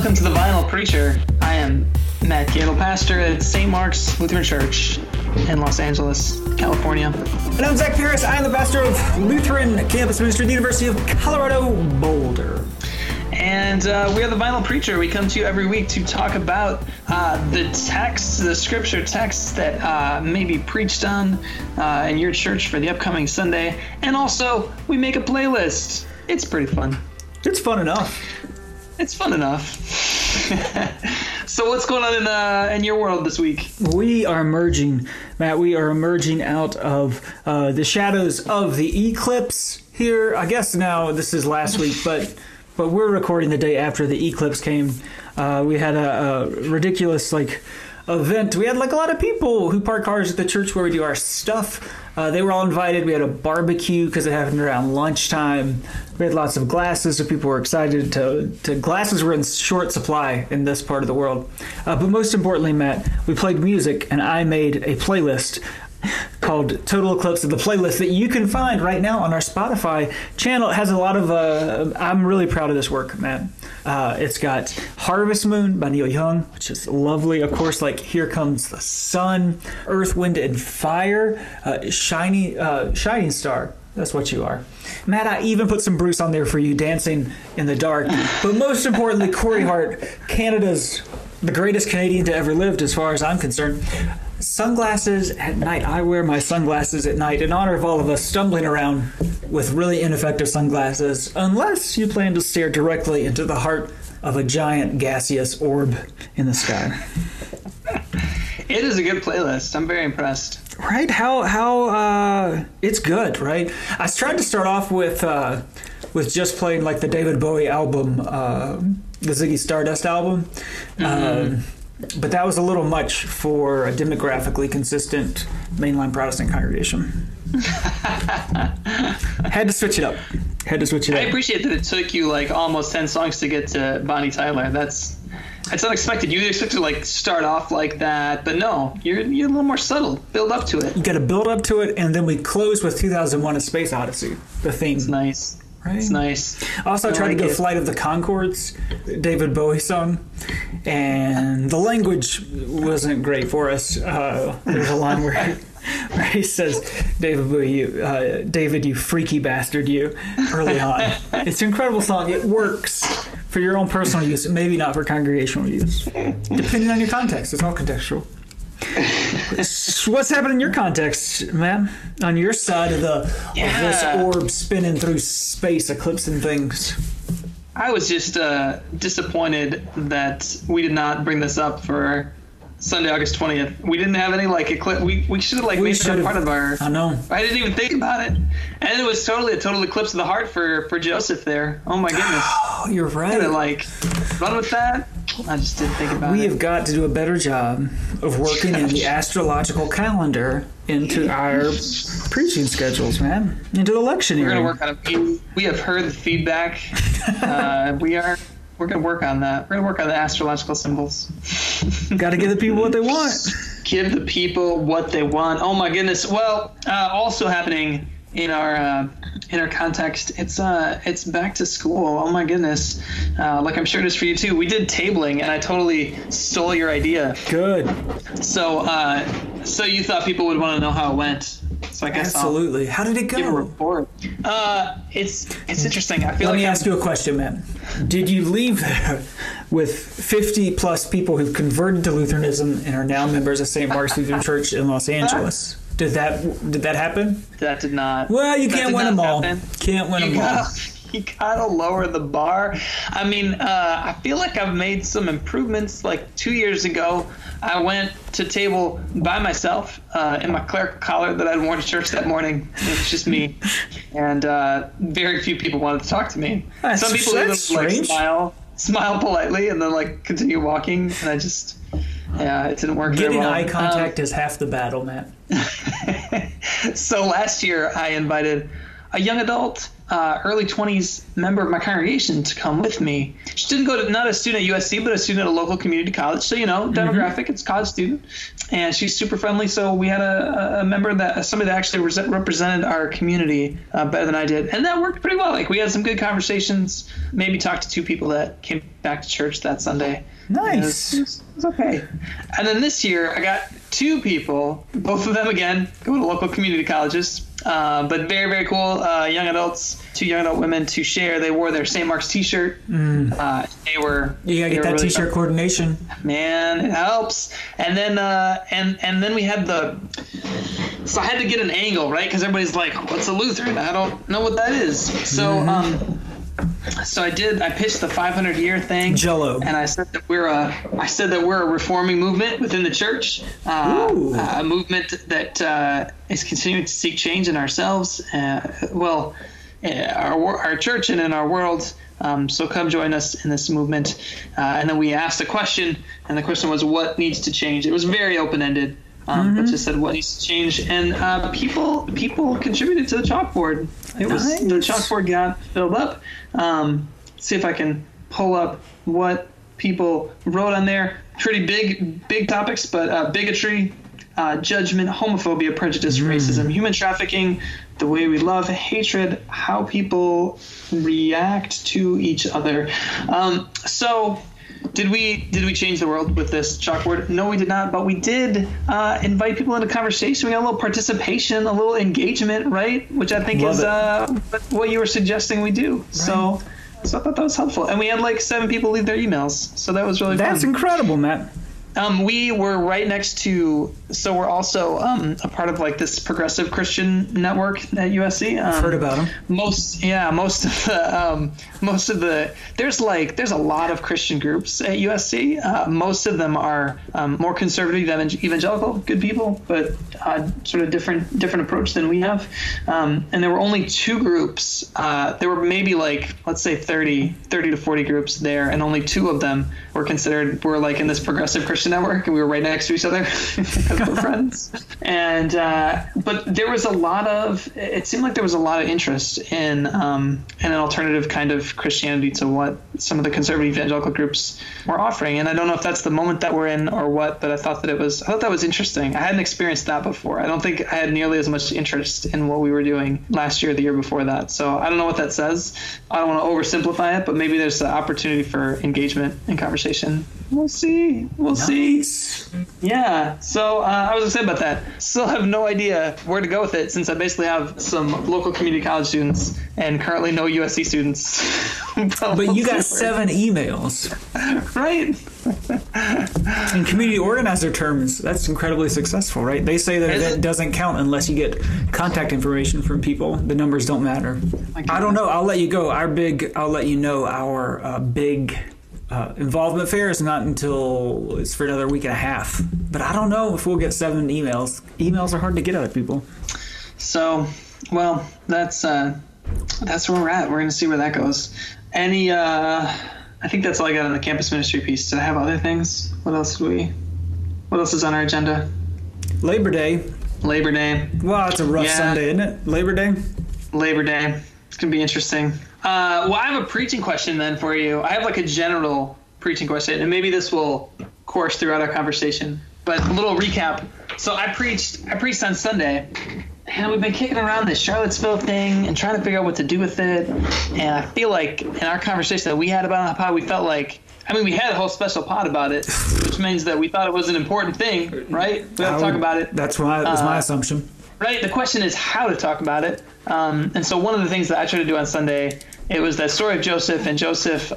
Welcome to The Vinyl Preacher. I am Matt Gandel, pastor at St. Mark's Lutheran Church in Los Angeles, California. And I'm Zach Ferris. I am the pastor of Lutheran Campus Ministry at the University of Colorado Boulder. And we are The Vinyl Preacher. We come to you every week to talk about the scripture texts that may be preached on in your church for the upcoming Sunday. And also, we make a playlist. It's pretty fun. It's fun enough. It's fun enough. So what's going on in your world this week? We are emerging, Matt. We are emerging out of the shadows of the eclipse here. I guess now this is last week, but we're recording the day after the eclipse came. We had a ridiculous event. We had a lot of people who park cars at the church where we do our stuff. They were all invited. We had a barbecue because it happened around lunchtime. We had lots of glasses, so people were excited to glasses were in short supply in this part of the world. But most importantly, Matt, we played music, and I made a playlist called Total Eclipse of the Playlist that you can find right now on our Spotify channel. It has a lot of I'm really proud of this work, Matt. It's got Harvest Moon by Neil Young, which is lovely. Of course, Here Comes the Sun, Earth, Wind, and Fire, Shining Star. That's what you are. Matt, I even put some Bruce on there for you, Dancing in the Dark. But most importantly, Corey Hart, Canada's the greatest Canadian to ever lived as far as I'm concerned. Sunglasses at Night. I wear my sunglasses at night in honor of all of us stumbling around with really ineffective sunglasses, unless you plan to stare directly into the heart of a giant gaseous orb in the sky. It is a good playlist. I'm very impressed. Right? How it's good, right? I tried to start off with just playing the David Bowie album, the Ziggy Stardust album. Mm-hmm. But that was a little much for a demographically consistent mainline Protestant congregation. Had to switch it up. I appreciate that it took you almost 10 songs to get to Bonnie Tyler. That's unexpected. You'd expect to start off like that, but no, you're a little more subtle. Build up to it. You got to build up to it, and then we close with 2001 A Space Odyssey. The theme. It's nice. Right. It's nice. Also, I tried to get Flight of the Conchords, David Bowie song, and the language wasn't great for us. There's a line where he says, "David Bowie, you freaky bastard, you," early on. It's an incredible song. It works for your own personal use, maybe not for congregational use, depending on your context. It's all contextual. What's happening in your context, man? On your side of this orb spinning through space, eclipsing things. I was just disappointed that we did not bring this up for Sunday, August 20th. We didn't have any eclipse. We should have made that part of our. I know. I didn't even think about it, and it was totally a total eclipse of the heart for Joseph there. Oh my goodness. Oh, you're right. Gotta, run with that. I just didn't think about it. We have got to do a better job of working in the astrological calendar into our preaching schedules, man. Into the lectionary. We're going to work on it. We have heard the feedback. We're going to work on that. We're going to work on the astrological symbols. Got to give the people what they want. Give the people what they want. Oh, my goodness. Well, also happening in our context, it's back to school. Oh my goodness. I'm sure it is for you too. We did tabling, and I totally stole your idea. Good. So you thought people would want to know how it went. So I guess absolutely. How did it go? Give a report. It's interesting. I feel Let me ask you a question, man. Did you leave there with 50 plus people who've converted to Lutheranism and are now members of St. Mark's Lutheran Church in Los Angeles? Did that happen? That did not. Well, you can't win them all. You gotta lower the bar. I mean, I feel like I've made some improvements. 2 years ago, I went to table by myself in my clerical collar that I'd worn to church that morning. It was just me, and very few people wanted to talk to me. That's some people even smile politely, and then continue walking, and I just. Yeah, it didn't work. Getting eye contact is half the battle, Matt. So last year I invited a young adult early 20s member of my congregation to come with me. She didn't go to, not a student at USC, but a student at a local community college. So, you know, demographic, it's a college student. And she's super friendly. So we had a member that, somebody that actually represented our community better than I did. And that worked pretty well. Like, we had some good conversations, maybe talked to two people that came back to church that Sunday. Nice. And it was okay. And then this year I got two people, both of them, again, going to local community colleges, but very, very cool young adults, two young adult women to share. They wore their St. Mark's t-shirt. You gotta get that really t-shirt helpful. Coordination. Man, it helps. And then and then we had so I had to get an angle, right? Because everybody's like, what's a Lutheran? I don't know what that is. So So I pitched the 500 year thing, Jello, and I said that we're a reforming movement within the church, a movement that is continuing to seek change in ourselves, our church and in our world. So come join us in this movement. And then we asked a question, and the question was, what needs to change? It was very open ended. But just said what needs to change, and people contributed to the chalkboard. It was nice. The chalkboard got filled up. See if I can pull up what people wrote on there. Pretty big topics, but bigotry, judgment, homophobia, prejudice, racism, human trafficking, the way we love, hatred, how people react to each other. So. Did we change the world with this chalkboard? No, we did not, but we did invite people into conversation. We got a little participation, a little engagement, right? Which I think is what you were suggesting we do. Right. So I thought that was helpful. And we had like 7 people leave their emails. So that was really That's fun. Incredible, Matt. We were right next to, so we're also a part of like this progressive Christian network at USC. I've heard about them. Most of the there's a lot of Christian groups at USC. Most of them are more conservative than evangelical, good people, but sort of different approach than we have. And there were only 2 groups. There were maybe like, let's say 30 to 40 groups there, and only 2 of them were like in this progressive Christian network, and we were right next to each other because we're friends. And but it seemed like there was a lot of interest in an alternative kind of Christianity to what some of the conservative evangelical groups were offering. And I don't know if that's the moment that we're in or what, but I thought that was interesting. I hadn't experienced that before. I don't think I had nearly as much interest in what we were doing last year or the year before that. So I don't know what that says. I don't want to oversimplify it, but maybe there's an opportunity for engagement and conversation. We'll see. Yeah. So I was excited about that. Still have no idea where to go with it, since I basically have some local community college students and currently no USC students. But you got 7 emails. Right. In community organizer terms, that's incredibly successful, right? They say that it doesn't count unless you get contact information from people. The numbers don't matter. I don't know. I'll let you go. I'll let you know our big... involvement fair is not until it's for another week and a half, but I don't know if we'll get 7 emails. Emails are hard to get out of people. So, well, that's where we're at. We're going to see where that goes. I think that's all I got on the campus ministry piece. Did I have other things? What else is on our agenda? Labor Day. Wow, it's a rough Sunday, isn't it? Labor Day. It's going to be interesting. Well, I have a preaching question then for you. I have like a general preaching question, and maybe this will course throughout our conversation. But a little recap. So I preached on Sunday, and we've been kicking around this Charlottesville thing and trying to figure out what to do with it. And I feel like in our conversation that we had about it, we felt like, we had a whole special pod about it, which means that we thought it was an important thing, right? We have to talk about it. That's why it was my assumption. Right. The question is how to talk about it. And so one of the things that I tried to do on Sunday, it was that story of Joseph, and Joseph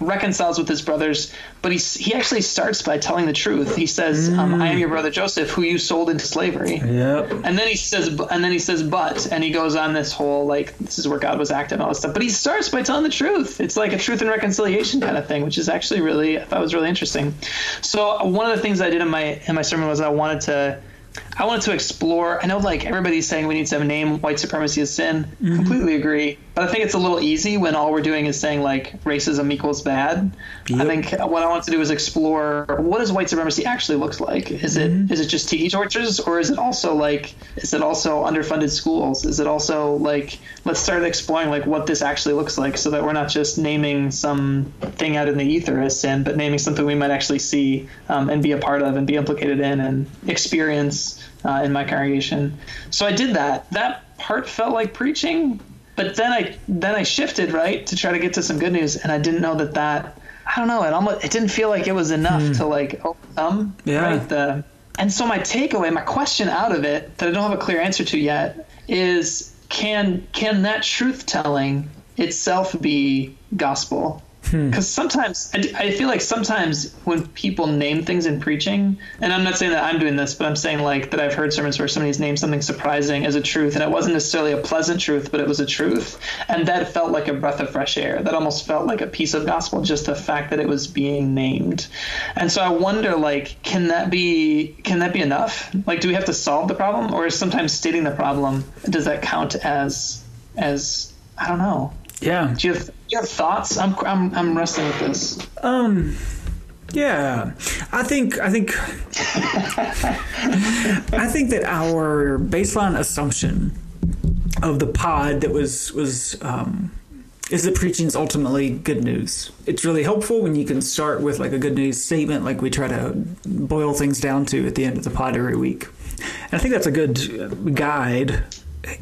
reconciles with his brothers, but he actually starts by telling the truth. He says, "I am your brother Joseph, who you sold into slavery." Yep. And then he says, "But," and he goes on this whole like, this is where God was active and all this stuff. But he starts by telling the truth. It's like a truth and reconciliation kind of thing, which is actually really, I thought was really interesting. So one of the things I did in my sermon was I wanted to explore. I know, like everybody's saying, we need to name white supremacy as sin. Mm-hmm. Completely agree. But I think it's a little easy when all we're doing is saying, like, racism equals bad. Yep. I think what I want to do is explore what does white supremacy actually looks like. Is mm-hmm. Is it just tiki torches, or is it also, like, is it also underfunded schools? Is it also, like, let's start exploring, like, what this actually looks like, so that we're not just naming some thing out in the ether as sin, but naming something we might actually see and be a part of and be implicated in and experience in my congregation. So I did that. That part felt like preaching. But then I shifted, right, to try to get to some good news, and I didn't know that I don't know, it didn't feel like it was enough to, like, overcome, right? And so my takeaway, my question out of it that I don't have a clear answer to yet is, can that truth-telling itself be gospel? Because sometimes, I feel like sometimes when people name things in preaching, and I'm not saying that I'm doing this, but I'm saying, like, that I've heard sermons where somebody's named something surprising as a truth, and it wasn't necessarily a pleasant truth, but it was a truth. And that felt like a breath of fresh air. That almost felt like a piece of gospel, just the fact that it was being named. And so I wonder, like, can that be enough? Like, do we have to solve the problem? Or is sometimes stating the problem, does that count as I don't know. Yeah. Do you have thoughts? I'm wrestling with this. Yeah, I think I think that our baseline assumption of the pod that was is that preaching is ultimately good news. It's really helpful when you can start with, like, a good news statement, like we try to boil things down to at the end of the pod every week. And I think that's a good guide.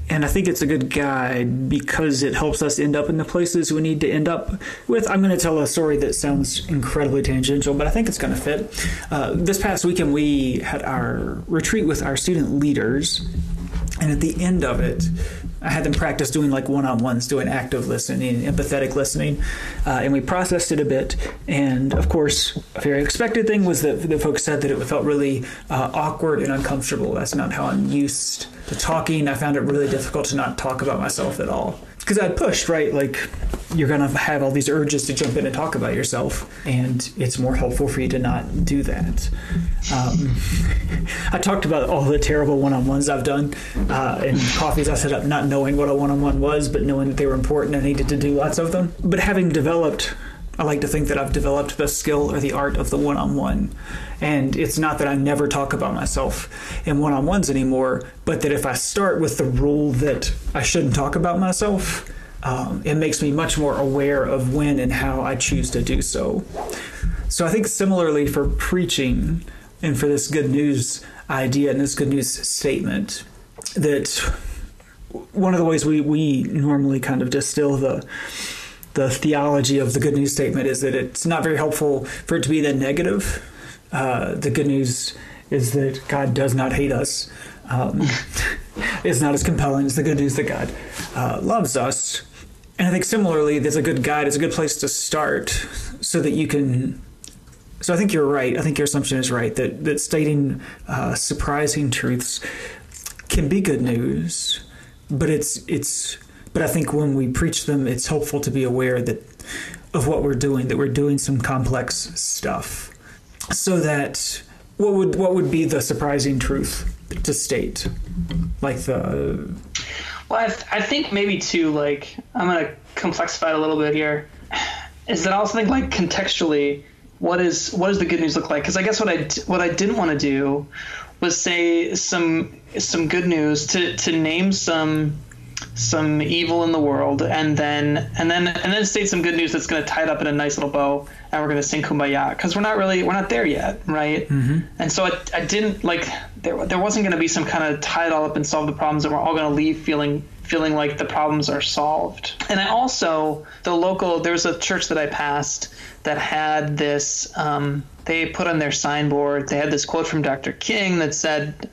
And I think it's a good guide because it helps us end up in the places we need to end up with. I'm going to tell a story that sounds incredibly tangential, but I think it's going to fit. This past weekend, we had our retreat with our student leaders. And at the end of it, I had them practice doing, like, one-on-ones, doing active listening, empathetic listening. And we processed it a bit. And, of course, a very expected thing was that the folks said that it felt really awkward and uncomfortable. That's not how I'm used to talking. I found it really difficult to not talk about myself at all. Because I'd pushed, right? Like, you're going to have all these urges to jump in and talk about yourself. And it's more helpful for you to not do that. I talked about all the terrible one-on-ones I've done and coffees I set up, not knowing what a one-on-one was, but knowing that they were important. I needed to do lots of them. But having developed, I like to think that I've developed the skill or the art of the one-on-one. And it's not that I never talk about myself in one-on-ones anymore, but that if I start with the rule that I shouldn't talk about myself, it makes me much more aware of when and how I choose to do so. So I think similarly for preaching and for this good news idea and this good news statement, that one of the ways we normally kind of distill the theology of the good news statement is that it's not very helpful for it to be that negative. The good news is that God does not hate us. It's not as compelling as the good news that God loves us. And I think similarly, there's a good guide. It's a good place to start so that you can. So I think you're right. I think your assumption is right that stating surprising truths can be good news, but it's. But I think when we preach them, it's helpful to be aware of what we're doing, that we're doing some complex stuff. So that what would be the surprising truth to state? Like the... Well, I think maybe too, like, I'm going to complexify it a little bit here, is that I also think, like, contextually, what does the good news look like? Because I guess what I didn't want to do was say some good news to name some evil in the world and then state some good news that's going to tie it up in a nice little bow, and we're going to sing Kumbaya, because we're not there yet, right? Mm-hmm. And so I didn't, like, there wasn't going to be some kind of tie it all up and solve the problems, and we're all going to leave feeling like the problems are solved. And I also, there was a church that I passed that had this, they put on their signboard, they had this quote from Dr. King that said,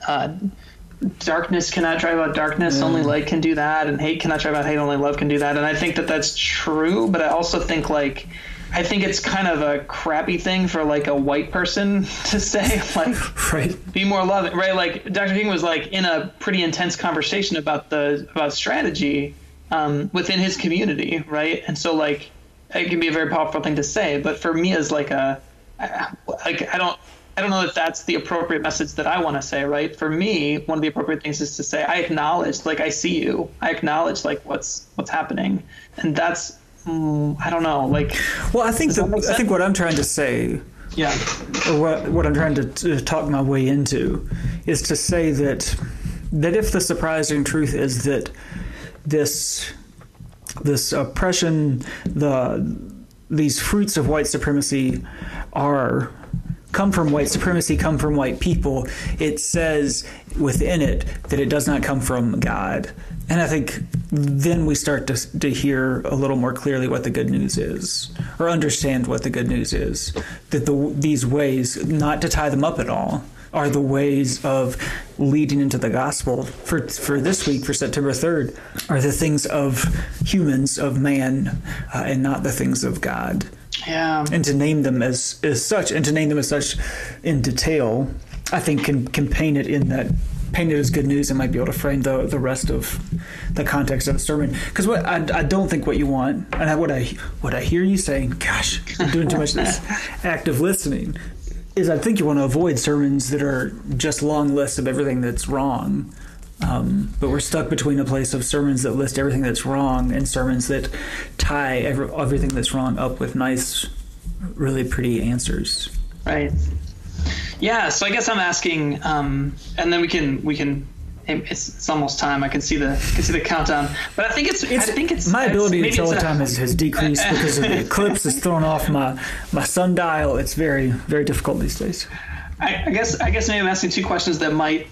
darkness cannot drive out darkness, only light can do that, and hate cannot drive out hate, only love can do that. And I think that that's true, but I also think, like, I think it's kind of a crappy thing for, like, a white person to say, like, right. Be more loving, right? Like, Dr. King was, like, in a pretty intense conversation about strategy within his community, right? And so, like, it can be a very powerful thing to say, but for me as, like, I don't I don't know if that's the appropriate message that I want to say, right? For me, one of the appropriate things is to say, I acknowledge, like, I see you. I acknowledge, like, what's happening. And that's, I don't know, like... Well, I think what I'm trying to say, yeah, or what I'm trying to talk my way into, is to say that if the surprising truth is that this oppression, these fruits of white supremacy come from white people, it says within it that it does not come from God. And I think then we start to hear a little more clearly what the good news is, or understand what the good news is, that these ways, not to tie them up at all, are the ways of leading into the gospel for this week, for September 3rd, are the things of humans, of man, and not the things of God. Yeah. And to name them as such, in detail, I think can paint it as good news, and might be able to frame the rest of the context of the sermon. Because what I don't think what you want, and what I hear you saying, gosh, I'm doing too much of this active listening, is I think you want to avoid sermons that are just long lists of everything that's wrong. But we're stuck between a place of sermons that list everything that's wrong and sermons that tie everything that's wrong up with nice, really pretty answers. Right. Yeah. So I guess I'm asking, and then we can. It's almost time. I can see the countdown. But I think it's my ability to tell the time has decreased because of the eclipse. It's thrown off my sundial. It's very, very difficult these days. I guess maybe I'm asking two questions that might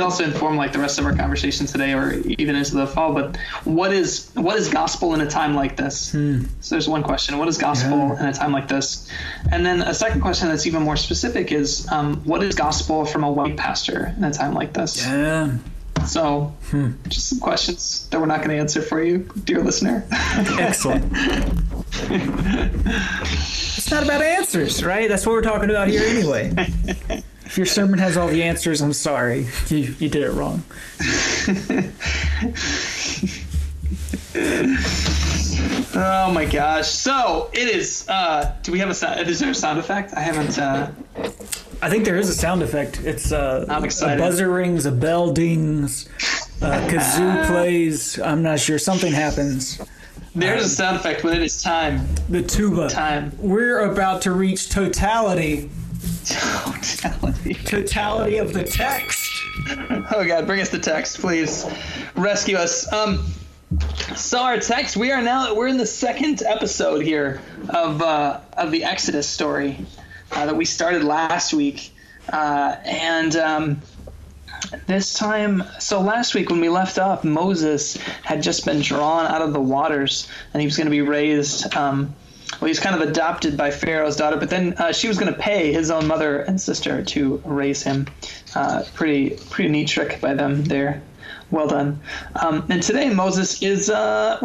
also inform like the rest of our conversation today or even into the fall. But what is gospel in a time like this? So there's one question. What is gospel in a time like this? And then a second question that's even more specific is what is gospel from a white pastor in a time like this? Yeah. So just some questions that we're not going to answer for you, dear listener. Excellent. It's not about answers, right? That's what we're talking about here anyway. If your sermon has all the answers, I'm sorry. You did it wrong. Oh my gosh. So it is, do we have is there a sound effect? I haven't, I think there is a sound effect. It's, I'm excited. A buzzer rings, a bell dings, kazoo plays. I'm not sure. Something happens. There's a sound effect, but it is time. The tuba. Time. We're about to reach totality. Totality of the text. Oh God, bring us the text, please. Rescue us. So our text, we're in the second episode here of the Exodus story that we started last week, and this time, so last week when we left off, Moses had just been drawn out of the waters, and he was going to be raised. Well, he's kind of adopted by Pharaoh's daughter, but then she was going to pay his own mother and sister to raise him. Pretty neat trick by them there. Well done. And today Moses is, I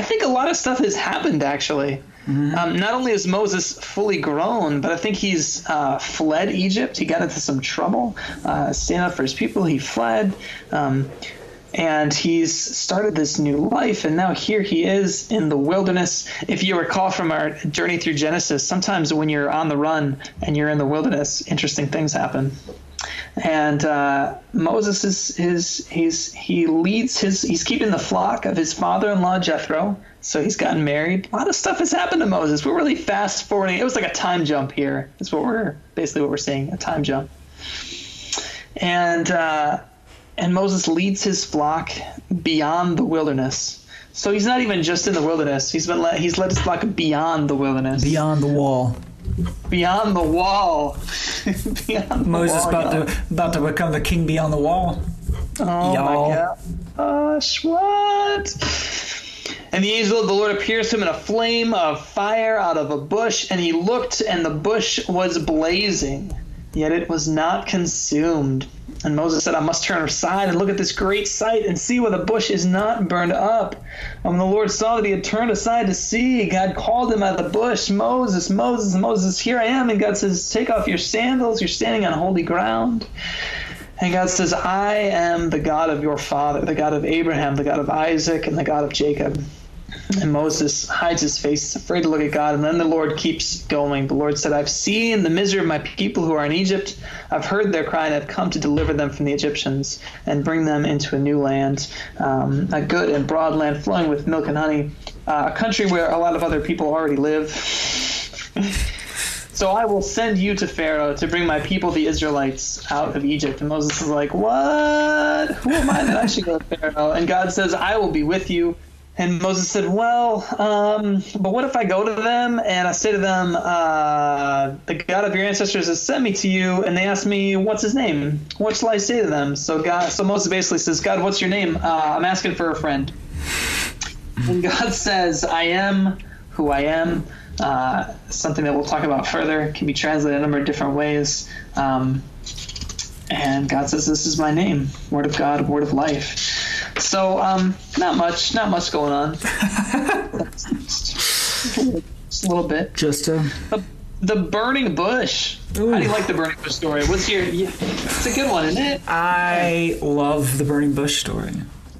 think a lot of stuff has happened, actually. Mm-hmm. Not only is Moses fully grown, but I think he's fled Egypt. He got into some trouble, standing up for his people. He fled. And he's started this new life, and now here he is in the wilderness. If you recall from our journey through Genesis, sometimes when you're on the run and you're in the wilderness, interesting things happen. And Moses he's keeping the flock of his father-in-law Jethro. So he's gotten married. A lot of stuff has happened to Moses. We're really fast forwarding. It was like a time jump here. That's what we're seeing, a time jump. And Moses leads his flock beyond the wilderness. So he's not even just in the wilderness. He's led his flock beyond the wilderness. Beyond the wall. Beyond the wall. Beyond the Moses wall, about to become the king beyond the wall. Oh, y'all. My gosh, what? And the angel of the Lord appears to him in a flame of fire out of a bush. And he looked, and the bush was blazing, yet it was not consumed. And Moses said, I must turn aside and look at this great sight and see whether the bush is not burned up. And when the Lord saw that he had turned aside to see, God called him out of the bush, Moses, Moses, Moses, here I am. And God says, take off your sandals. You're standing on holy ground. And God says, I am the God of your father, the God of Abraham, the God of Isaac, and the God of Jacob. And Moses hides his face, afraid to look at God. And then the Lord keeps going. The Lord said, I've seen the misery of my people who are in Egypt. I've heard their cry, and I've come to deliver them from the Egyptians and bring them into a new land, a good and broad land flowing with milk and honey, a country where a lot of other people already live. So I will send you to Pharaoh to bring my people, the Israelites, out of Egypt. And Moses is like, what? Who am I that I should go to Pharaoh? And God says, I will be with you. And Moses said, well, but what if I go to them and I say to them, the God of your ancestors has sent me to you, and they ask me, what's his name? What shall I say to them? So Moses basically says, God, what's your name? I'm asking for a friend. And God says, I am who I am. Something that we'll talk about further. It can be translated a number of different ways. And God says, this is my name. Word of God, word of life. So, not much going on. Just a little bit. Just the burning bush. Ooh. How do you like the burning bush story? It's a good one, isn't it? I love the burning bush story.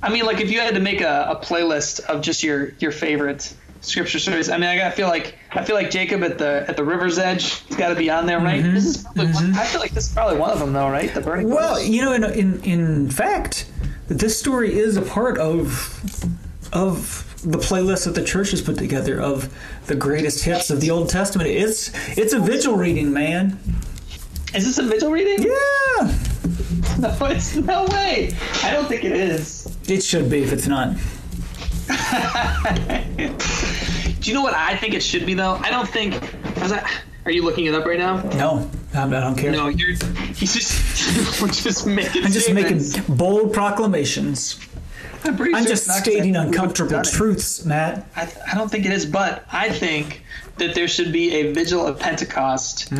I mean, like, if you had to make a playlist of just your favorite scripture stories, I mean, I feel like Jacob at the river's edge. It's got to be on there, right? Mm-hmm. I feel like this is probably one of them, though, right? The burning bush. Well, you know, in fact, this story is a part of the playlist that the church has put together of the greatest hits of the Old Testament. It's a vigil reading, man. Is this a vigil reading? Yeah. No, it's no way. I don't think it is. It should be if it's not. Do you know what I think it should be, though? I don't think... Are you looking it up right now? No, I don't care. No, he's just... We're just making... I'm just making bold proclamations. I'm just stating uncomfortable truths, Matt. I don't think it is, but I think that there should be a Vigil of Pentecost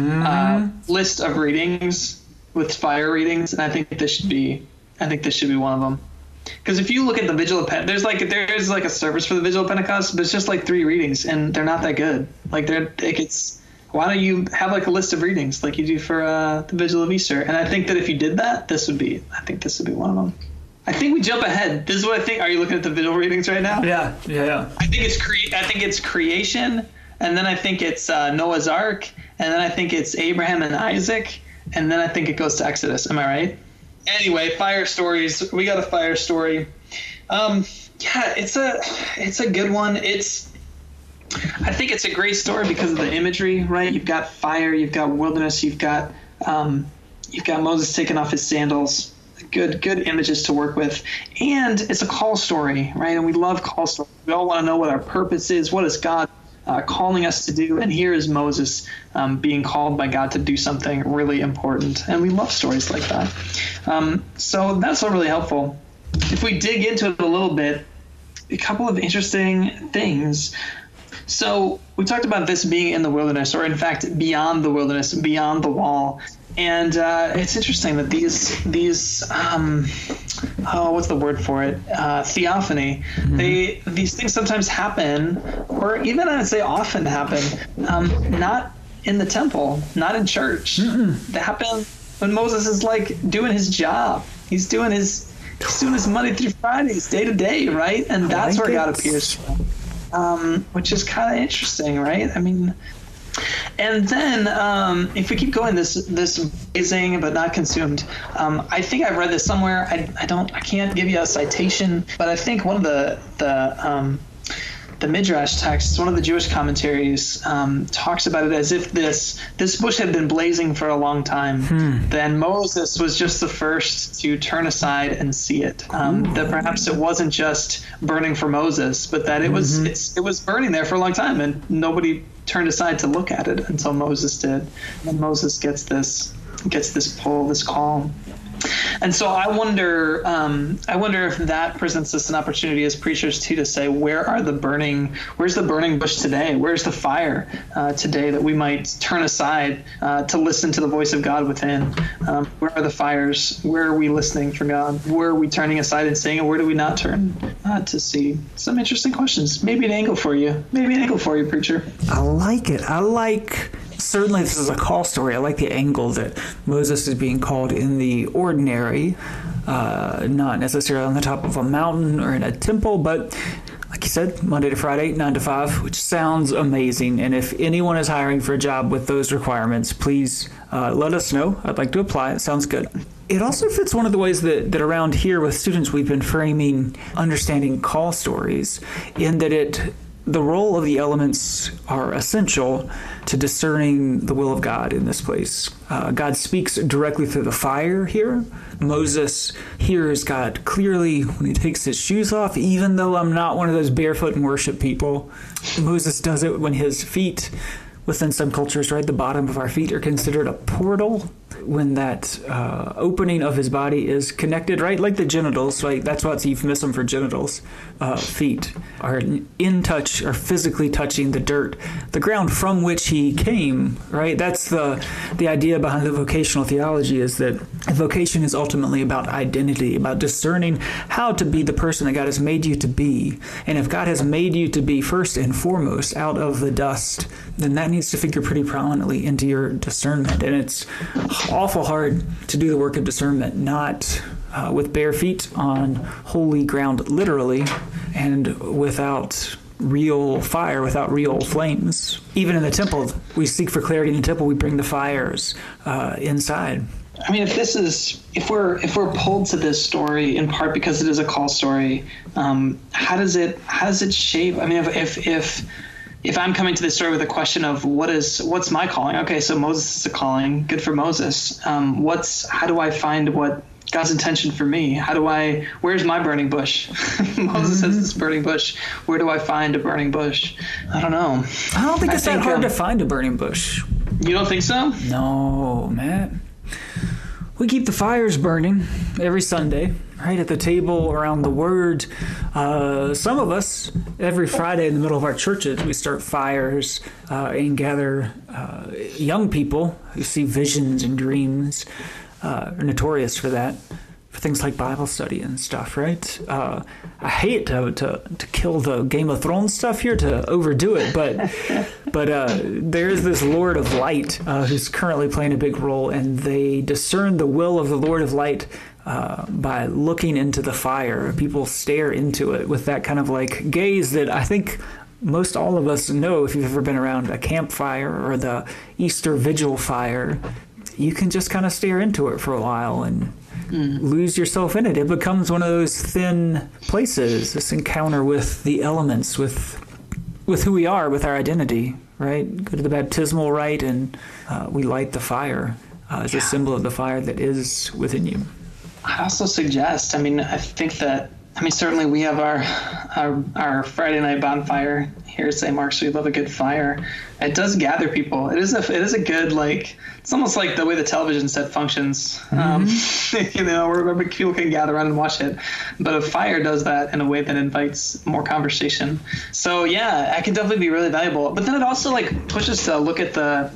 list of readings with fire readings, and I think this should be one of them. Because if you look at the Vigil of Pentecost, there's like a service for the Vigil of Pentecost, but it's just like 3 readings, and they're not that good. Like why don't you have like a list of readings like you do for the Vigil of Easter? And I think that if you did that, this would be one of them. I think we jump ahead. This is what I think. Are you looking at the Vigil readings right now? Yeah. I think it's creation, and then I think it's Noah's Ark, and then I think it's Abraham and Isaac, and then I think it goes to Exodus. Am I right? Anyway, fire stories. We got a fire story. Yeah, it's a good one. I think it's a great story because of the imagery, right? You've got fire, you've got wilderness, you've got Moses taking off his sandals. Good images to work with, and it's a call story, right? And we love call stories. We all want to know what our purpose is. What is God calling us to do? And here is Moses being called by God to do something really important. And we love stories like that. So that's really helpful. If we dig into it a little bit, a couple of interesting things. So we talked about this being in the wilderness, or in fact, beyond the wilderness, beyond the wall. And it's interesting that theophany, these things sometimes happen, or even I would say often happen, not in the temple, not in church. Mm-hmm. They happen when Moses is like doing his job. He's doing his Monday through Fridays, day to day, right? And that's where God appears from, which is kind of interesting, right? I mean... And then, if we keep going, this blazing but not consumed. I think I've read this somewhere. I can't give you a citation, but I think one of the Midrash texts, one of the Jewish commentaries, talks about it as if this bush had been blazing for a long time. Then Moses was just the first to turn aside and see it. That perhaps it wasn't just burning for Moses, but that it was burning there for a long time, and nobody turned aside to look at it until Moses did. And Moses gets this pull, this call. And so I wonder if that presents us an opportunity as preachers too to say, where's the burning bush today? Where's the fire today that we might turn aside to listen to the voice of God within? Where are the fires? Where are we listening for God? Where are we turning aside and saying, and where do we not turn to see? Some interesting questions. Maybe an angle for you, preacher. I like it. Certainly, this is a call story. I like the angle that Moses is being called in the ordinary, not necessarily on the top of a mountain or in a temple, but like you said, Monday to Friday, 9 to 5, which sounds amazing. And if anyone is hiring for a job with those requirements, please let us know. I'd like to apply. It sounds good. It also fits one of the ways that around here with students we've been framing understanding call stories, in that the role of the elements are essential to discerning the will of God in this place. God speaks directly through the fire here. Moses hears God clearly when he takes his shoes off, even though I'm not one of those barefoot and worship people. Moses does it when his feet, within some cultures, right, the bottom of our feet are considered a portal, when that opening of his body is connected, right, like the genitals, right? That's what's a euphemism for genitals. Feet are in touch, are physically touching the dirt, the ground from which he came, right? That's the idea behind the vocational theology, is that vocation is ultimately about identity, about discerning how to be the person that God has made you to be. And if God has made you to be first and foremost out of the dust, then that needs to figure pretty prominently into your discernment. And it's awful hard to do the work of discernment, not with bare feet on holy ground, literally, and without real fire, without real flames. Even in the temple, we seek for clarity in the temple. We bring the fires inside. I mean, if we're pulled to this story in part because it is a call story, how does it shape? I mean, if I'm coming to this story with a question of what's my calling? Okay, so Moses is a calling. Good for Moses. How do I find what God's intention for me? Where's my burning bush? Moses has this burning bush. Where do I find a burning bush? I don't know. I don't think it's that hard to find a burning bush. You don't think so? No, Matt. We keep the fires burning every Sunday, right at the table around the Word. Some of us, every Friday in the middle of our churches, we start fires and gather young people who see visions and dreams. Are notorious for that, for things like Bible study and stuff, right? I hate to kill the Game of Thrones stuff here, to overdo it, but there is this Lord of Light who's currently playing a big role, and they discern the will of the Lord of Light by looking into the fire. People stare into it with that kind of like gaze that I think most all of us know. If you've ever been around a campfire or the Easter Vigil fire, you can just kind of stare into it for a while and lose yourself in it. It becomes one of those thin places, this encounter with the elements, with who we are, with our identity, right? Go to the baptismal rite and we light the fire as a symbol of the fire that is within you. I also suggest, certainly we have our Friday night bonfire here at St. Mark's. We love a good fire. It does gather people. It is a good, like, it's almost like the way the television set functions. Where people can gather around and watch it. But a fire does that in a way that invites more conversation. So yeah, it can definitely be really valuable. But then it also like pushes to look at I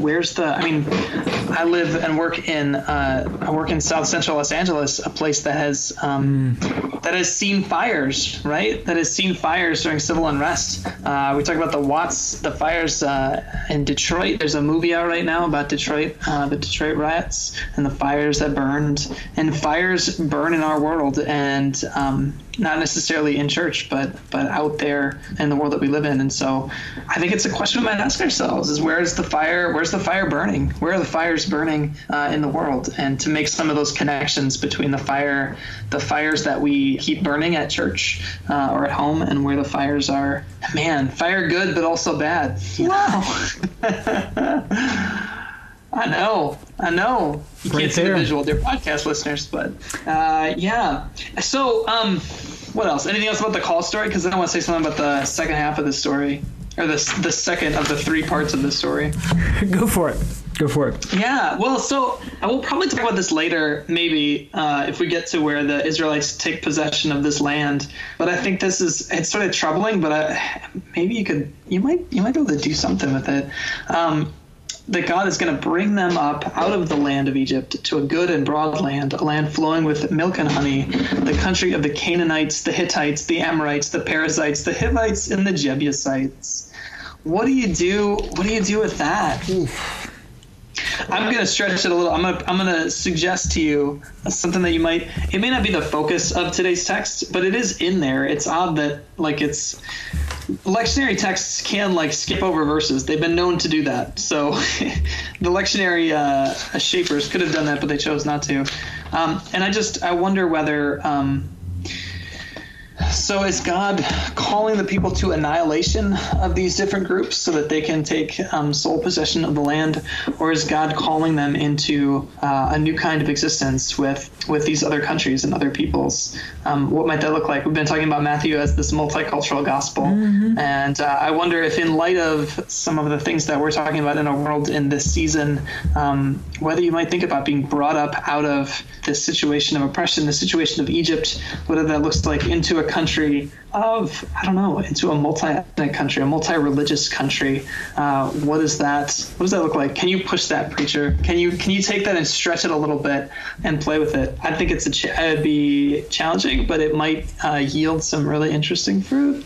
live and work in South Central Los Angeles, a place that has that has seen fires, right? That has seen fires during civil unrest. We talk about the Watts, the fires in Detroit. There's a movie out right now about Detroit, the Detroit riots and the fires that burned. And fires burn in our world, and not necessarily in church, but out there in the world that we live in. And so I think it's a question we might ask ourselves is where's the fire burning? Where are the fires burning in the world? And to make some of those connections between the fires that we keep burning at church or at home, and where the fires are, man, fire good, but also bad. Wow. I know. You can't see the visual, dear podcast listeners, but yeah. So what else? Anything else about the call story? Because I want to say something about the second half of the story, or the second of the three parts of the story. Go for it. Yeah. Well, so I will probably talk about this later, maybe, if we get to where the Israelites take possession of this land. But I think it's sort of troubling, but maybe you might be able to do something with it. That God is going to bring them up out of the land of Egypt to a good and broad land, a land flowing with milk and honey, the country of the Canaanites, the Hittites, the Amorites, the Perizzites, the Hivites, and the Jebusites. What do you do with that? Oof. I'm gonna stretch it a little. I'm gonna suggest to you something that you might. It may not be the focus of today's text, but it is in there. It's odd that it's lectionary texts can skip over verses. They've been known to do that. So the lectionary shapers could have done that, but they chose not to. And I wonder whether. So is God calling the people to annihilation of these different groups so that they can take sole possession of the land, or is God calling them into a new kind of existence with these other countries and other peoples? What might that look like? We've been talking about Matthew as this multicultural gospel, mm-hmm. and I wonder if in light of some of the things that we're talking about in our world in this season, whether you might think about being brought up out of this situation of oppression, the situation of Egypt, whether that looks like into a country of, into a multi-ethnic country, a multi-religious country. What does that look like? Can you push that, preacher? Can you take that and stretch it a little bit and play with it? I think it'd be challenging, but it might yield some really interesting fruit.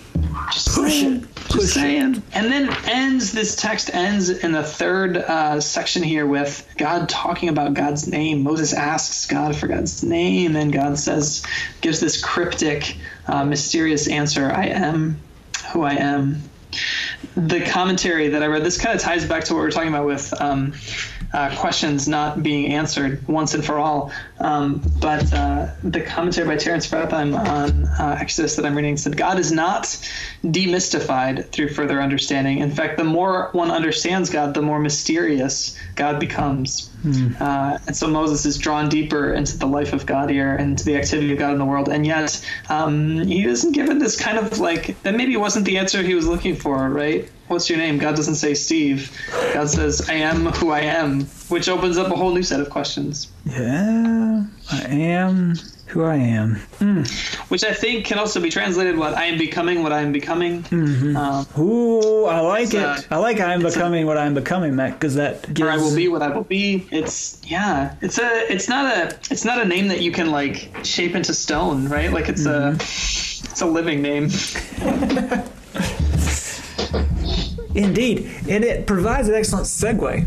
Just saying. Just saying. And then this text ends in the third section here with God talking about God's name. Moses asks God for God's name, and God gives this cryptic, mysterious answer, I am who I am. The commentary that I read, this kind of ties back to what we were talking about with questions not being answered once and for all. But the commentary by Terence Frathheim on Exodus that I'm reading said, God is not demystified through further understanding. In fact, the more one understands God, the more mysterious God becomes. Mm. And so Moses is drawn deeper into the life of God here and to the activity of God in the world. And yet he isn't given this kind of that maybe wasn't the answer he was looking for, right? What's your name? God doesn't say Steve. God says, I am who I am, which opens up a whole new set of questions. Yeah, I am who I am. Mm. Which I think can also be translated I am becoming what I am becoming. Mm-hmm. Ooh, I like it. I like I am becoming what I am becoming, Matt, because that gives... Or I will be what I will be. It's not a name that you can shape into stone, right? It's a living name. Indeed, and it provides an excellent segue.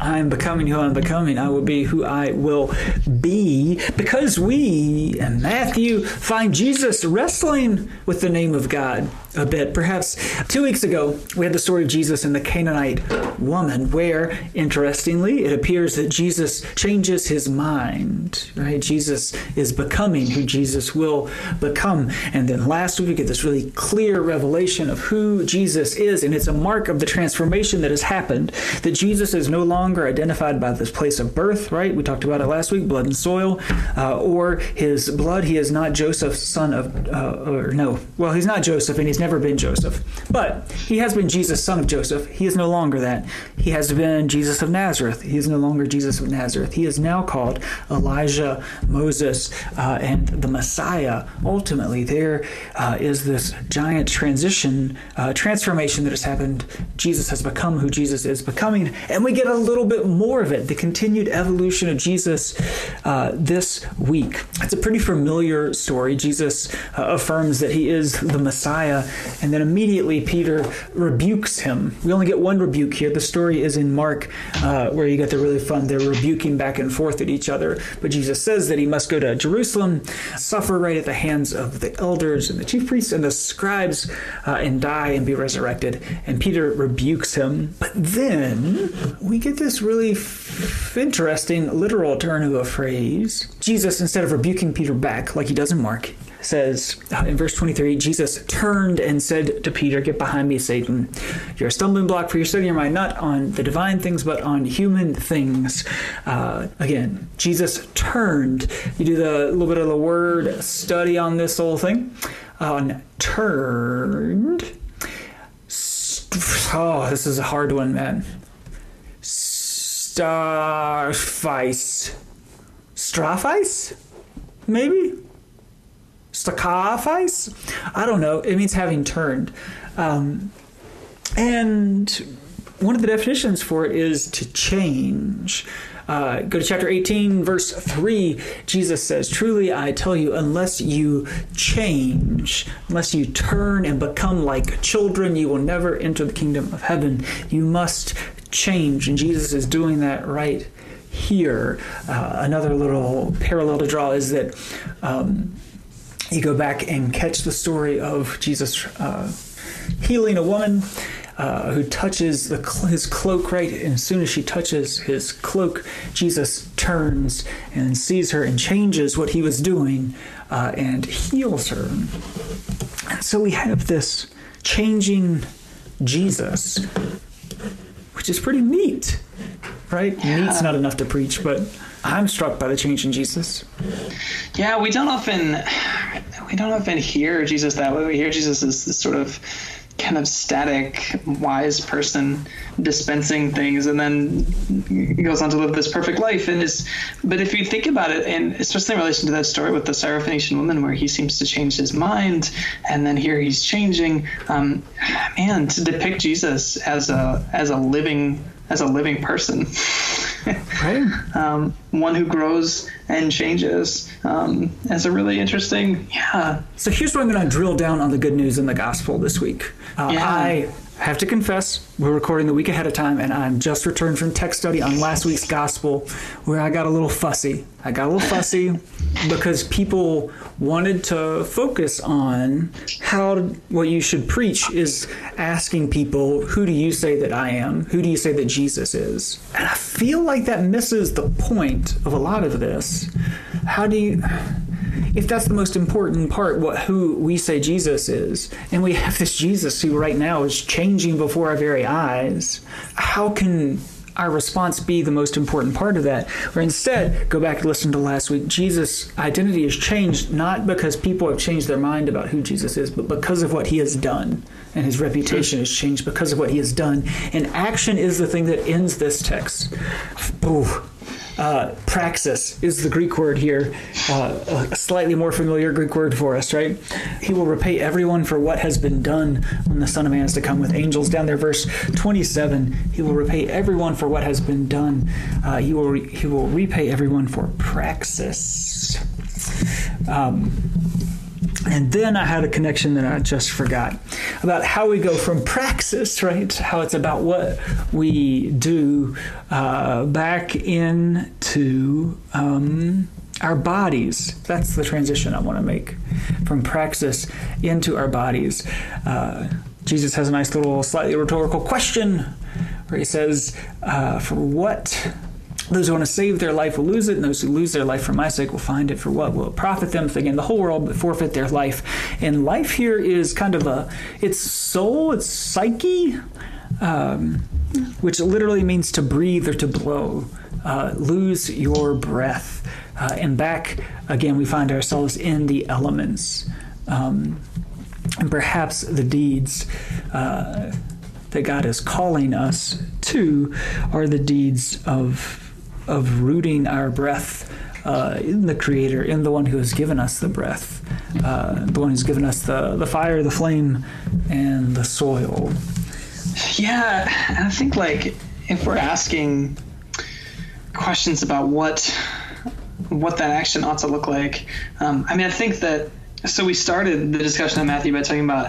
I am becoming who I am becoming. I will be who I will be. Because we, in Matthew, find Jesus wrestling with the name of God a bit. Perhaps 2 weeks ago, we had the story of Jesus and the Canaanite woman, where, interestingly, it appears that Jesus changes his mind. Right? Jesus is becoming who Jesus will become. And then last week, we get this really clear revelation of who Jesus is. And it's a mark of the transformation that has happened, that Jesus is no longer identified by this place of birth, right? We talked about it last week, blood and soil, or his blood. He is not Joseph's son of, he's not Joseph, and he's never been Joseph. But he has been Jesus, son of Joseph. He is no longer that. He has been Jesus of Nazareth. He is no longer Jesus of Nazareth. He is now called Elijah, Moses, and the Messiah. Ultimately, there is this giant transformation that has happened. Jesus has become who Jesus is becoming, and we get a little bit more of it, the continued evolution of Jesus this week. It's a pretty familiar story. Jesus affirms that he is the Messiah, and then immediately Peter rebukes him. We only get one rebuke here. The story is in Mark, where you get the really fun, they're rebuking back and forth at each other, but Jesus says that he must go to Jerusalem, suffer right at the hands of the elders and the chief priests and the scribes, and die and be resurrected. And Peter rebukes him, but then we get this really interesting literal turn of a phrase. Jesus, instead of rebuking Peter back like he does in Mark, says in verse 23, Jesus turned and said to Peter, "Get behind me, Satan. You're a stumbling block, for you're setting your mind not on the divine things, but on human things." Again, Jesus turned. You do a little bit of the word study on this whole thing. On turned. Oh, this is a hard one, man. Strafice? Maybe? Stakafice? I don't know. It means having turned. And one of the definitions for it is to change. Go to chapter 18, verse 3. Jesus says, "Truly I tell you, unless you change, unless you turn and become like children, you will never enter the kingdom of heaven. You must change, and Jesus is doing that right here. Another little parallel to draw is that you go back and catch the story of Jesus healing a woman who touches his cloak, right? And as soon as she touches his cloak, Jesus turns and sees her and changes what he was doing and heals her. And so we have this changing Jesus, which is pretty neat, right? Yeah. Neat's not enough to preach, but I'm struck by the change in Jesus. Yeah, we don't often hear Jesus that way. We hear Jesus as this sort of kind of static, wise person dispensing things, and then goes on to live this perfect life. But if you think about it, and especially in relation to that story with the Syrophoenician woman, where he seems to change his mind, and then here he's changing. To depict Jesus as a living person, right? One who grows and changes. It's a really interesting, yeah. So here's where I'm going to drill down on the good news in the gospel this week. I have to confess, we're recording the week ahead of time, and I'm just returned from tech study on last week's gospel, where I got a little fussy. because people wanted to focus on what you should preach is asking people, who do you say that I am? Who do you say that Jesus is? And I feel like that misses the point of a lot of this. If that's the most important part, who we say Jesus is, and we have this Jesus who right now is changing before our very eyes, how can our response be the most important part of that? Or instead, go back and listen to last week. Jesus' identity has changed not because people have changed their mind about who Jesus is, but because of what he has done. And his reputation has changed because of what he has done. And action is the thing that ends this text. Ooh. Praxis is the Greek word here, a slightly more familiar Greek word for us, right? He will repay everyone for what has been done when the Son of Man is to come with angels. Down there, verse 27, he will repay everyone for what has been done. He will repay everyone for praxis. And then I had a connection that I just forgot about how we go from praxis, right? How it's about what we do back into our bodies. That's the transition I want to make from praxis into our bodies. Jesus has a nice little slightly rhetorical question where he says, for what? Those who want to save their life will lose it, and those who lose their life for my sake will find it. For what will it profit them if they gain the whole world but forfeit their life? And life here is kind of it's soul, it's psyche, which literally means to breathe or to blow. Lose your breath. And back again, we find ourselves in the elements, and perhaps the deeds that God is calling us to are the deeds of rooting our breath in the Creator, in the one who has given us the breath, the one who's given us the fire, the flame, and the soil. Yeah, I think if we're asking questions about what that action ought to look like, I think that. So we started the discussion on Matthew by talking about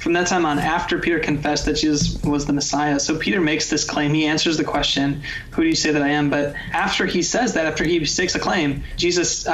from that time on, after Peter confessed that Jesus was the Messiah. So Peter makes this claim. He answers the question, who do you say that I am? But after he says that, after he stakes a claim, Jesus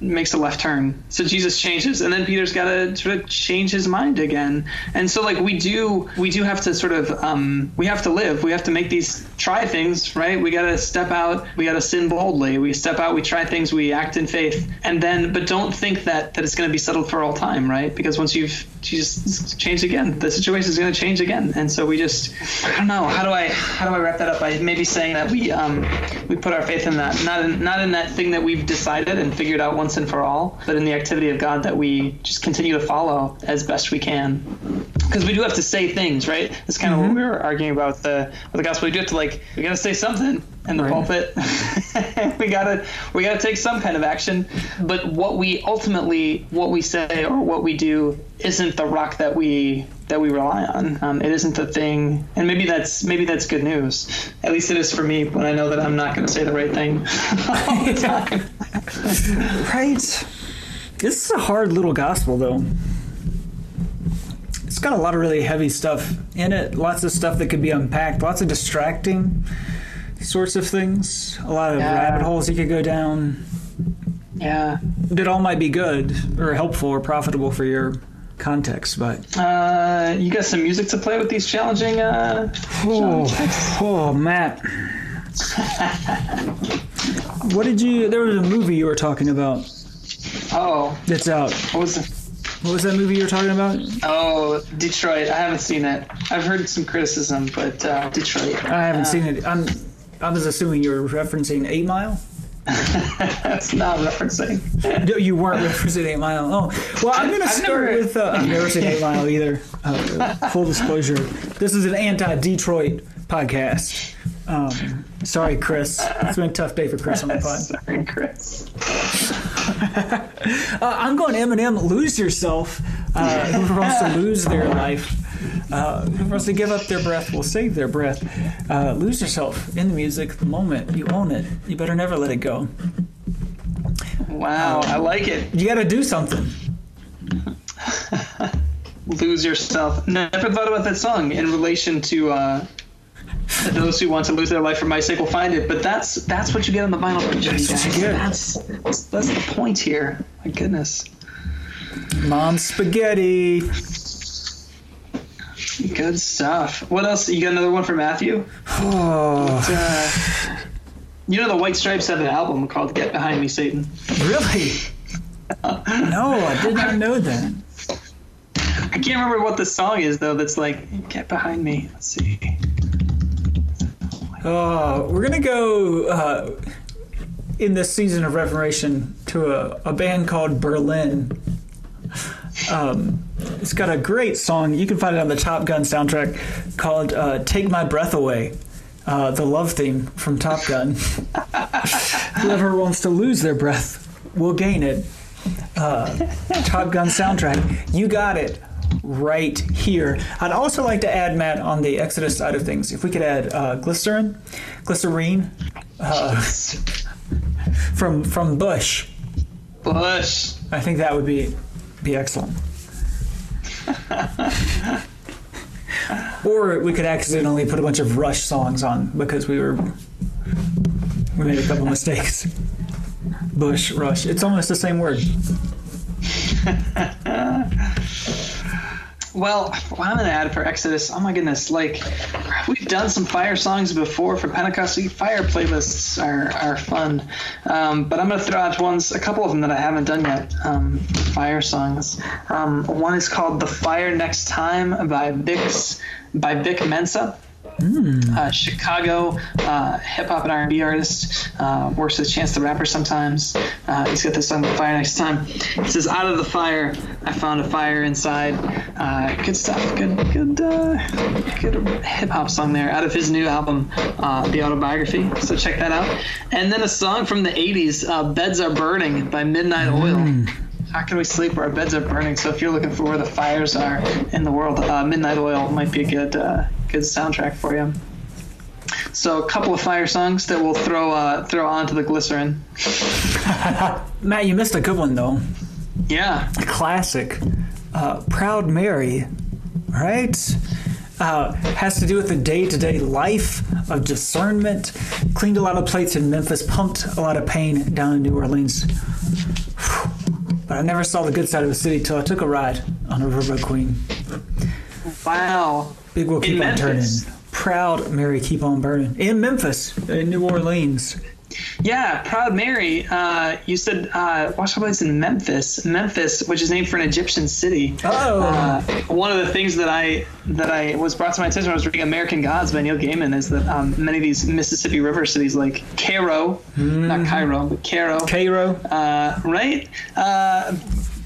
makes a left turn. So Jesus changes, and then Peter's got to sort of change his mind again. And so we do have to sort of, we have to live. We have to make these, try things, right? We got to step out. We got to sin boldly. We step out, we try things, we act in faith. And then, but don't think that it's going to be settled for all time, right? Because once you just change again, the situation is going to change again. And so we just, I don't know, how do I wrap that up by maybe saying that we put our faith in that, not in that thing that we've decided and figured out once and for all, but in the activity of God that we just continue to follow as best we can. Because we do have to say things, right? That's kind of what we were arguing about with the gospel. We do have to we got to say something in the pulpit. we gotta take some kind of action, but what we say or what we do isn't the rock that we rely on. It isn't the thing, and maybe that's good news. At least it is for me when I know that I'm not going to say the right thing all the time. Right. This is a hard little gospel, though. It's It's got a lot of really heavy stuff in it, lots of stuff that could be unpacked, lots of distracting sorts of things, a lot of rabbit holes you could go down. Yeah. That all might be good or helpful or profitable for your context, but... you got some music to play with these challenging... Oh, Matt. What did you... There was a movie you were talking about. Oh. That's out. What was that movie you were talking about? Oh, Detroit. I haven't seen it. I've heard some criticism, but Detroit. I haven't seen it. I was assuming you were referencing 8 Mile? That's not referencing. No, you weren't referencing 8 Mile. Oh, well, I'm going to start with... I've never seen 8 Mile either. Full disclosure. This is an anti-Detroit podcast. Sorry, Chris. It's been a tough day for Chris on the pod. Sorry, Chris. I'm going Eminem, Lose Yourself. Who wants to lose their life? Who wants to give up their breath will save their breath. Lose yourself in the music, the moment. You own it. You better never let it go. Wow, I like it. You got to do something. Lose yourself. Never thought about that song in relation to... those who want to lose their life for my sake will find it, but that's what you get on the vinyl picture. That's the point here. My goodness. Mom spaghetti. Good stuff. What else? You got another one for Matthew? Oh. You know the White Stripes have an album called "Get Behind Me, Satan." Really? No, I did not know that. I can't remember what the song is though. That's like "Get Behind Me." Let's see. We're going to go in this season of Reformation to a band called Berlin. It's got a great song. You can find it on the Top Gun soundtrack called Take My Breath Away, the love theme from Top Gun. Whoever wants to lose their breath will gain it. Top Gun soundtrack. You got it. Right here. I'd also like to add, Matt, on the Exodus side of things, if we could add Glycerine from Bush. I think that would be excellent. Or we could accidentally put a bunch of Rush songs on because we made a couple mistakes. Bush, Rush. It's almost the same word. Well, I'm gonna add for Exodus. Oh my goodness! Like, we've done some fire songs before for Pentecost. Fire playlists are fun, but I'm gonna throw out a couple of them that I haven't done yet. Fire songs. One is called "The Fire Next Time" by Vic Mensa. Chicago hip-hop and R&B artist, works with Chance the Rapper sometimes. He's got this song, The Fire Next Time. It says, out of the fire, I found a fire inside. Good stuff. Good hip-hop song there out of his new album, The Autobiography. So check that out. And then a song from the 80s, Beds Are Burning by Midnight Oil. How can we sleep where our beds are burning? So if you're looking for where the fires are in the world, Midnight Oil might be a good soundtrack for you. So a couple of fire songs that we'll throw onto the Glycerine. Matt, you missed a good one though. Yeah, a classic. Proud Mary, right? Has to do with the day-to-day life of discernment. Cleaned a lot of plates in Memphis. Pumped a lot of pain down in New Orleans. But I never saw the good side of the city till I took a ride on a riverboat queen. Wow. Big Will Keep On Turning. Proud Mary Keep On Burning. In Memphis, in New Orleans. Yeah, Proud Mary. You said Washington Place in Memphis. Memphis, which is named for an Egyptian city. Oh. One of the things that I was brought to my attention when I was reading American Gods by Neil Gaiman is that many of these Mississippi River cities like Cairo, not Cairo, but Cairo. Cairo. Right?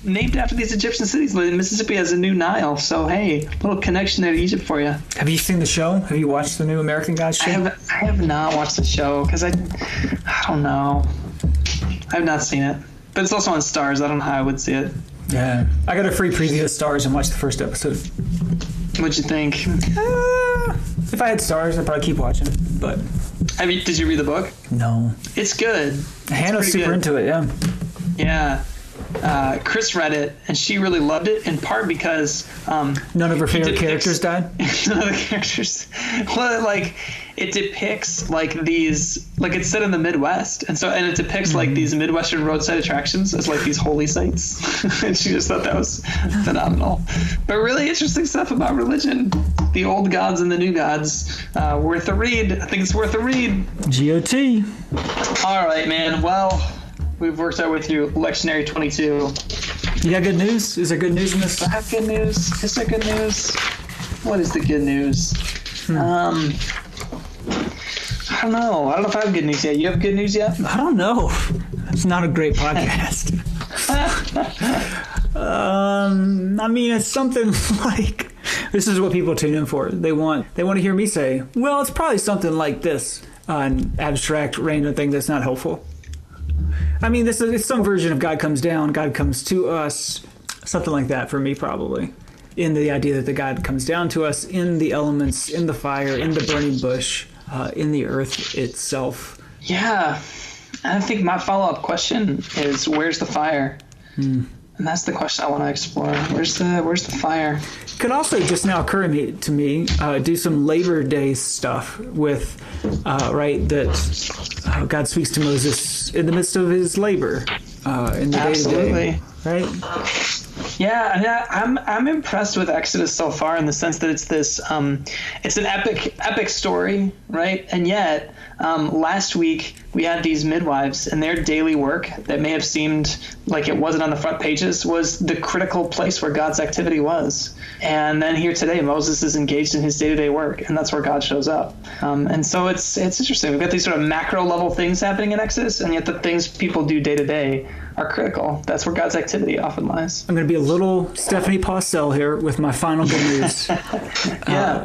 Named after these Egyptian cities. Mississippi has a new Nile, so hey, a little connection there to Egypt for you. Have you seen the show? Have you watched the new American Gods show? I have not watched the show because I don't know. I have not seen it, but it's also on Starz. I don't know how I would see it. Yeah, I got a free preview of Starz and watched the first episode. What'd you think? If I had Starz, I'd probably keep watching it. But did you read the book? No. It's good. Hannah's super good into it. Yeah. Chris read it, and she really loved it, in part because none of her favorite characters died. None of the characters. Well, like it depicts like these, like it's set in the Midwest, and it depicts like these Midwestern roadside attractions as like these holy sites. And she just thought that was phenomenal. But really interesting stuff about religion, the old gods and the new gods. Worth a read. I think it's worth a read. GOT. All right, man. Well, we've worked our way through Lectionary 22. You got good news? Is there good news in this? I have good news. Is there good news? What is the good news? I don't know. I don't know if I have good news yet. You have good news yet? I don't know. It's not a great podcast. I mean, it's something like, this is what people tune in for. They want to hear me say, well, it's probably something like this, an abstract random thing that's not helpful. I mean, it's some version of God comes down, God comes to us, something like that for me probably. In the idea that the God comes down to us in the elements, in the fire, in the burning bush, in the earth itself. Yeah. I think my follow-up question is, where's the fire? And that's the question I want to explore. Where's the fire? Could also just now occur to me, do some Labor Day stuff with, that God speaks to Moses in the midst of his labor, in the day-to-day. Absolutely. Right? Yeah, I'm impressed with Exodus so far in the sense that it's this, it's an epic story, right? And yet, last week we had these midwives, and their daily work that may have seemed like it wasn't on the front pages was the critical place where God's activity was. And then here today, Moses is engaged in his day-to-day work, and that's where God shows up. And so it's interesting. We've got these sort of macro level things happening in Exodus, and yet the things people do day-to-day are critical. That's where God's activity often lies. I'm going to be a little Stephanie Pawsell here with my final good news.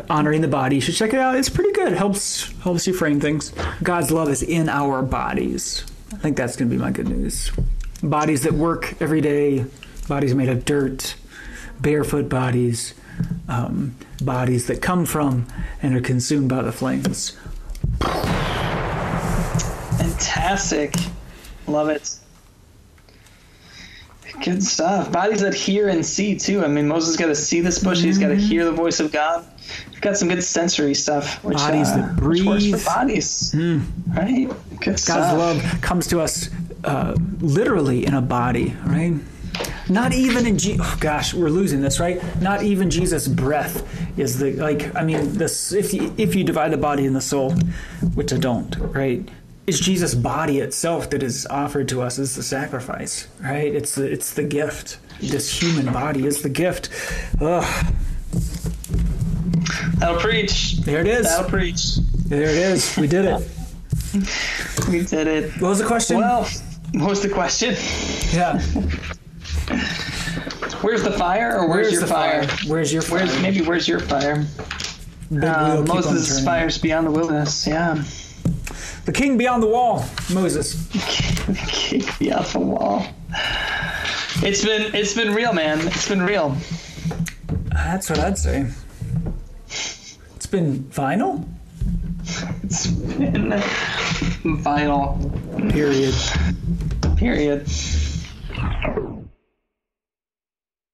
Honoring the body. You should check it out. It's pretty good. Helps you frame things. God's love is in our bodies. I think that's going to be my good news. Bodies that work every day, bodies made of dirt, barefoot bodies, bodies that come from and are consumed by the flames. Fantastic. Love it. Good stuff. Bodies that hear and see, too. I mean, Moses got to see this bush. He's got to hear the voice of God. We've got some good sensory stuff. Which, bodies that breathe. Which works for bodies. Right? Good stuff. God's love comes to us literally in a body, right? Not even in we're losing this, right? Not even Jesus' breath is the, like, I mean, this, if you divide the body and the soul, which I don't, right? It's Jesus' body itself that is offered to us as the sacrifice, right? It's the gift. This human body is the gift. Ugh. That'll preach. There it is. That'll preach. There it is. We did it. We did it. What was the question? Well, what was the question? Yeah. Where's the fire, or where's your fire? Where's your fire? Maybe where's your fire? Moses' fire's beyond the wilderness. Yeah. The king beyond the wall, Moses. The king beyond the wall. It's been real, man. It's been real. That's what I'd say. It's been vinyl? It's been vinyl. Period.